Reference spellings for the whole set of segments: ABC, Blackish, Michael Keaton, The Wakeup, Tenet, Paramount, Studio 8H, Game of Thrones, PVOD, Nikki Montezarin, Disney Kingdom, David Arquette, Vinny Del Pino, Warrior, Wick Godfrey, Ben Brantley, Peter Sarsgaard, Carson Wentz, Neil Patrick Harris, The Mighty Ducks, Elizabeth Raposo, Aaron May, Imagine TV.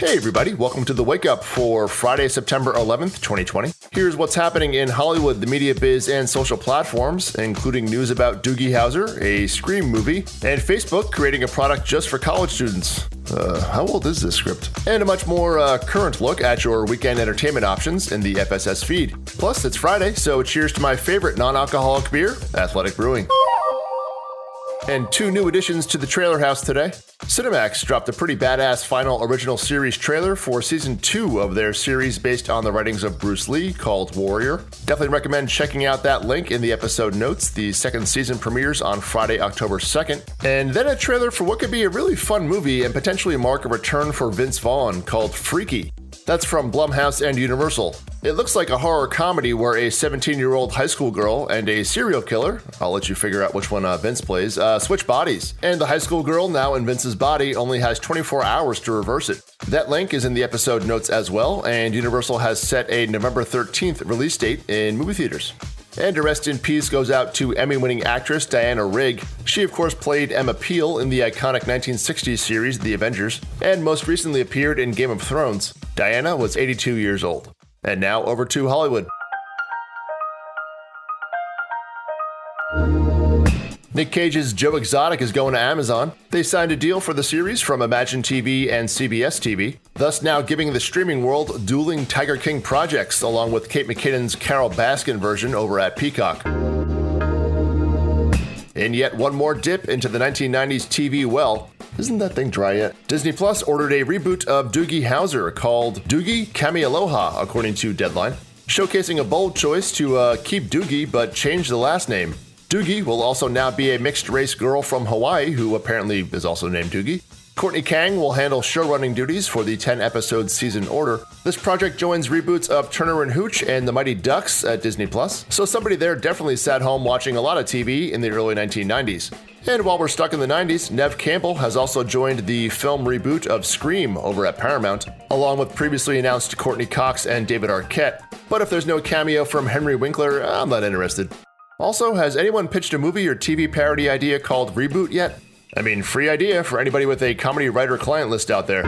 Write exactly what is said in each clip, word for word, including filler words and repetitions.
Hey everybody, welcome to The Wake Up for Friday, September eleventh, twenty twenty. Here's what's happening in Hollywood, the media biz, and social platforms, including news about Doogie Howser, a Scream movie, and Facebook creating a product just for college students. Uh, how old is this script? And a much more uh, current look at your weekend entertainment options in the F S S feed. Plus, it's Friday, so cheers to my favorite non-alcoholic beer, Athletic Brewing. And two new additions to the trailer house today. Cinemax dropped a pretty badass final original series trailer for season two of their series based on the writings of Bruce Lee called Warrior. Definitely recommend checking out that link in the episode notes. The second season premieres on Friday, October second. And then a trailer for what could be a really fun movie and potentially mark a return for Vince Vaughn called Freaky. That's from Blumhouse and Universal. It looks like a horror comedy where a seventeen-year-old high school girl and a serial killer, I'll let you figure out which one uh, Vince plays, uh, switch bodies. And the high school girl, now in Vince's body, only has twenty-four hours to reverse it. That link is in the episode notes as well, and Universal has set a November thirteenth release date in movie theaters. And a rest in peace goes out to Emmy-winning actress Diana Rigg. She, of course, played Emma Peel in the iconic nineteen sixties series The Avengers, and most recently appeared in Game of Thrones. Diana was eighty-two years old. And now over to Hollywood. Nick Cage's Joe Exotic is going to Amazon. They signed a deal for the series from Imagine T V and C B S T V, thus now giving the streaming world dueling Tiger King projects along with Kate McKinnon's Carol Baskin version over at Peacock. And yet one more dip into the nineteen nineties T V well. Isn't that thing dry yet? Disney Plus ordered a reboot of Doogie Howser called Doogie Kami Aloha, according to Deadline, showcasing a bold choice to uh, keep Doogie but change the last name. Doogie will also now be a mixed-race girl from Hawaii, who apparently is also named Doogie. Courtney Kang will handle showrunning duties for the ten-episode season order. This project joins reboots of Turner and Hooch and The Mighty Ducks at Disney Plus, so somebody there definitely sat home watching a lot of T V in the early nineteen nineties. And while we're stuck in the nineties, Neve Campbell has also joined the film reboot of Scream over at Paramount, along with previously announced Courtney Cox and David Arquette. But if there's no cameo from Henry Winkler, I'm not interested. Also, has anyone pitched a movie or T V parody idea called Reboot yet? I mean, free idea for anybody with a comedy writer client list out there.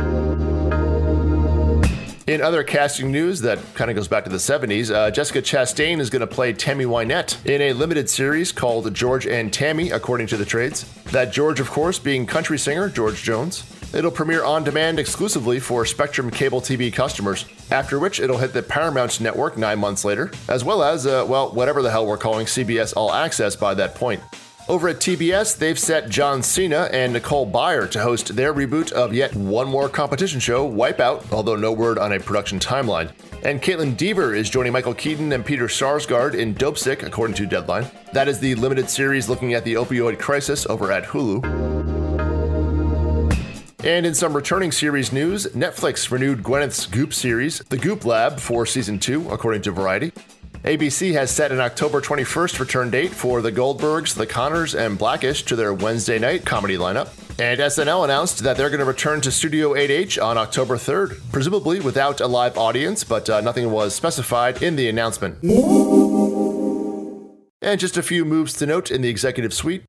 In other casting news that kind of goes back to the seventies, uh, Jessica Chastain is going to play Tammy Wynette in a limited series called George and Tammy, according to the trades. That George, of course, being country singer George Jones. It'll premiere on demand exclusively for Spectrum cable T V customers, after which it'll hit the Paramount network nine months later, as well as, uh, well, whatever the hell we're calling C B S All Access by that point. Over at T B S, they've set John Cena and Nicole Byer to host their reboot of yet one more competition show, Wipeout, although no word on a production timeline. And Caitlin Dever is joining Michael Keaton and Peter Sarsgaard in Dopesick, according to Deadline. That is the limited series looking at the opioid crisis over at Hulu. And in some returning series news, Netflix renewed Gwyneth's Goop series, The Goop Lab, for season two, according to Variety. A B C has set an October twenty-first return date for The Goldbergs, The Conners, and Blackish to their Wednesday night comedy lineup. And S N L announced that they're going to return to Studio eight H on October third, presumably without a live audience, but uh, nothing was specified in the announcement. And just a few moves to note in the executive suite.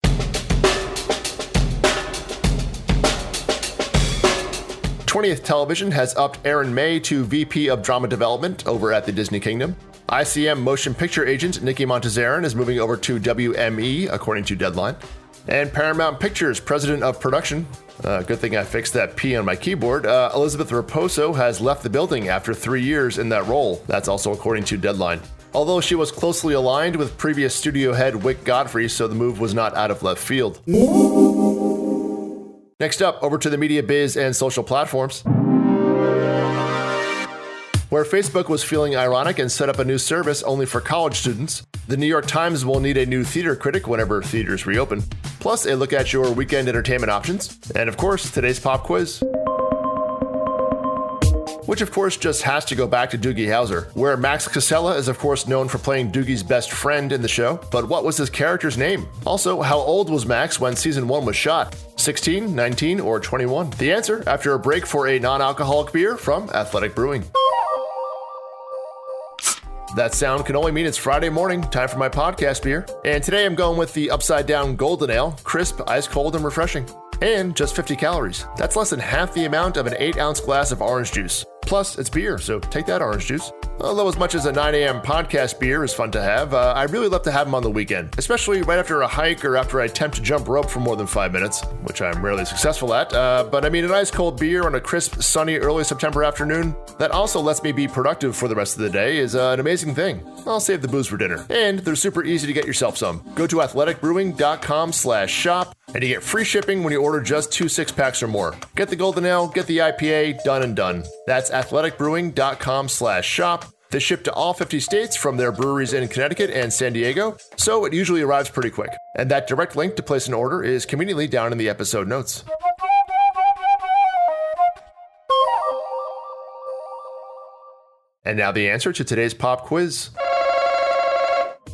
twentieth Television has upped Aaron May to V P of Drama Development over at the Disney Kingdom. I C M motion picture agent Nikki Montezarin is moving over to W M E, according to Deadline. And Paramount Pictures President of Production, uh, good thing I fixed that P on my keyboard, uh, Elizabeth Raposo has left the building after three years in that role. That's also according to Deadline. Although she was closely aligned with previous studio head Wick Godfrey, so the move was not out of left field. Next up, over to the media biz and social platforms. Where Facebook was feeling ironic and set up a new service only for college students, the New York Times will need a new theater critic whenever theaters reopen, plus a look at your weekend entertainment options, and of course, today's pop quiz. Which of course just has to go back to Doogie Howser, where Max Casella is of course known for playing Doogie's best friend in the show, but what was his character's name? Also, how old was Max when season one was shot? sixteen, nineteen, or twenty-one? The answer after a break for a non-alcoholic beer from Athletic Brewing. That sound can only mean it's Friday morning, time for my podcast beer. And today I'm going with the Upside Down Golden Ale, crisp, ice cold, and refreshing. and just fifty calories. That's less than half the amount of an eight ounce glass of orange juice. Plus, it's beer, so take that orange juice. Although as much as a nine a.m. podcast beer is fun to have, uh, I really love to have them on the weekend, especially right after a hike or after I attempt to jump rope for more than five minutes, which I'm rarely successful at. Uh, but I mean, an ice cold beer on a crisp, sunny, early September afternoon that also lets me be productive for the rest of the day is uh, an amazing thing. I'll save the booze for dinner. And they're super easy to get yourself some. Go to athletic brewing dot com slash shop, and you get free shipping when you order just two six-packs or more. Get the Golden Ale, get the I P A, done and done. That's athletic brewing dot com slash shop. They ship to all fifty states from their breweries in Connecticut and San Diego, so it usually arrives pretty quick. And that direct link to place an order is conveniently down in the episode notes. And now the answer to today's pop quiz.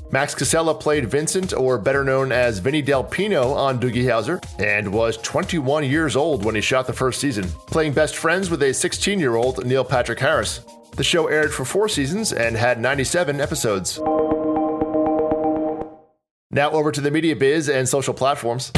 Max Casella played Vincent, or better known as Vinny Del Pino, on Doogie Howser, and was twenty-one years old when he shot the first season, playing best friends with a sixteen-year-old Neil Patrick Harris. The show aired for four seasons and had ninety-seven episodes. Now over to the media biz and social platforms.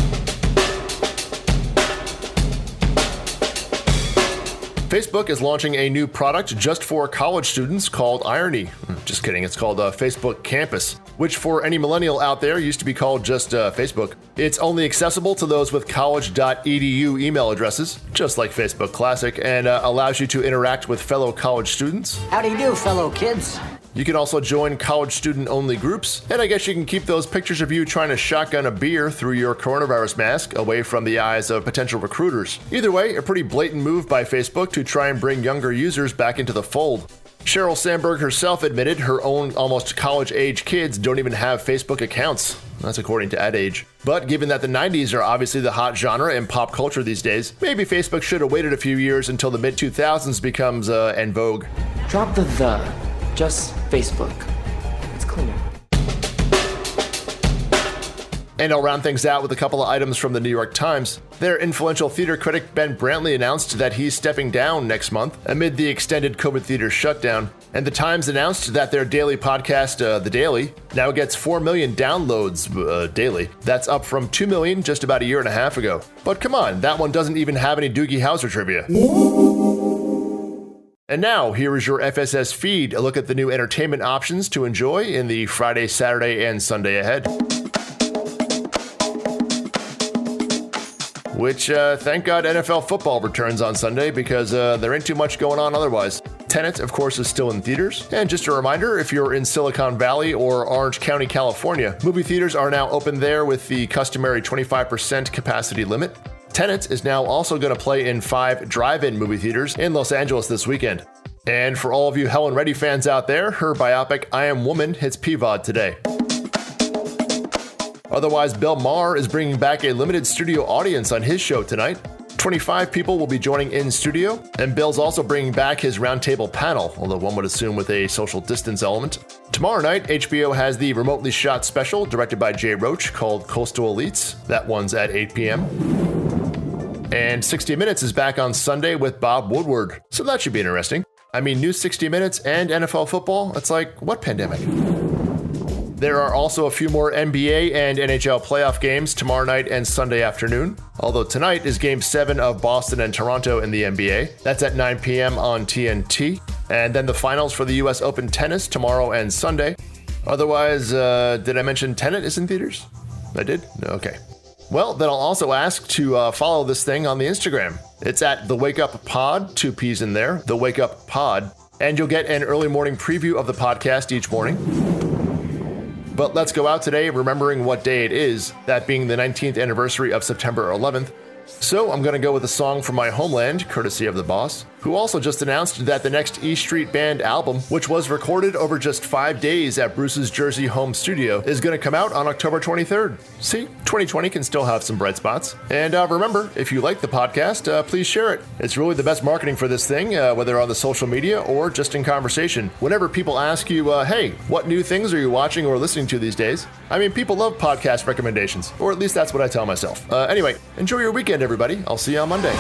Facebook is launching a new product just for college students called Irony. Just kidding, it's called uh, Facebook Campus, which for any millennial out there used to be called just uh, Facebook. It's only accessible to those with college dot e d u email addresses, just like Facebook Classic, and uh, allows you to interact with fellow college students. How do you do, fellow kids? You can also join college student-only groups, and I guess you can keep those pictures of you trying to shotgun a beer through your coronavirus mask away from the eyes of potential recruiters. Either way, a pretty blatant move by Facebook to try and bring younger users back into the fold. Sheryl Sandberg herself admitted her own almost college-age kids don't even have Facebook accounts. That's according to AdAge. But given that the nineties are obviously the hot genre in pop culture these days, maybe Facebook should have waited a few years until the mid two thousands becomes uh, en vogue. Drop the the. Just Facebook. It's cleaner. And I'll round things out with a couple of items from the New York Times. Their influential theater critic Ben Brantley announced that he's stepping down next month amid the extended COVID theater shutdown. And the Times announced that their daily podcast, uh, The Daily, now gets four million downloads uh, daily. That's up from two million just about a year and a half ago. But come on, that one doesn't even have any Doogie Howser trivia. And now, here is your F S S feed, a look at the new entertainment options to enjoy in the Friday, Saturday, and Sunday ahead. Which, uh, thank God N F L football returns on Sunday because uh, there ain't too much going on otherwise. Tenet, of course, is still in theaters. And just a reminder, if you're in Silicon Valley or Orange County, California, movie theaters are now open there with the customary twenty-five percent capacity limit. Tenet is now also going to play in five drive-in movie theaters in Los Angeles this weekend. And for all of you Helen Reddy fans out there, her biopic I Am Woman hits P V O D today. Otherwise, Bill Maher is bringing back a limited studio audience on his show tonight. twenty-five people will be joining in studio, and Bill's also bringing back his roundtable panel, although one would assume with a social distance element. Tomorrow night, H B O has the remotely shot special directed by Jay Roach called Coastal Elites. That one's at eight p.m. And sixty minutes is back on Sunday with Bob Woodward, so that should be interesting. I mean, new sixty minutes and N F L football, it's like, what pandemic? There are also a few more N B A and N H L playoff games tomorrow night and Sunday afternoon, although tonight is Game seven of Boston and Toronto in the N B A. That's at nine p.m. on T N T. And then the finals for the U S Open tennis tomorrow and Sunday. Otherwise, uh, did I mention Tenet is in theaters? I did? Okay. Well, then I'll also ask to uh, follow this thing on the Instagram. It's at The Wake Up Pod, two P's in there, The Wake Up Pod, and you'll get an early morning preview of the podcast each morning. But let's go out today remembering what day it is, that being the nineteenth anniversary of September eleventh. So I'm going to go with a song from my homeland, courtesy of The Boss, who also just announced that the next E Street Band album, which was recorded over just five days at Bruce's Jersey home studio, is going to come out on October twenty-third. See, twenty twenty can still have some bright spots. And uh, remember, if you like the podcast, uh, please share it. It's really the best marketing for this thing, uh, whether on the social media or just in conversation. Whenever people ask you, uh, hey, what new things are you watching or listening to these days? I mean, people love podcast recommendations, or at least that's what I tell myself. Uh, anyway, enjoy your weekend, everybody. I'll see you on Monday.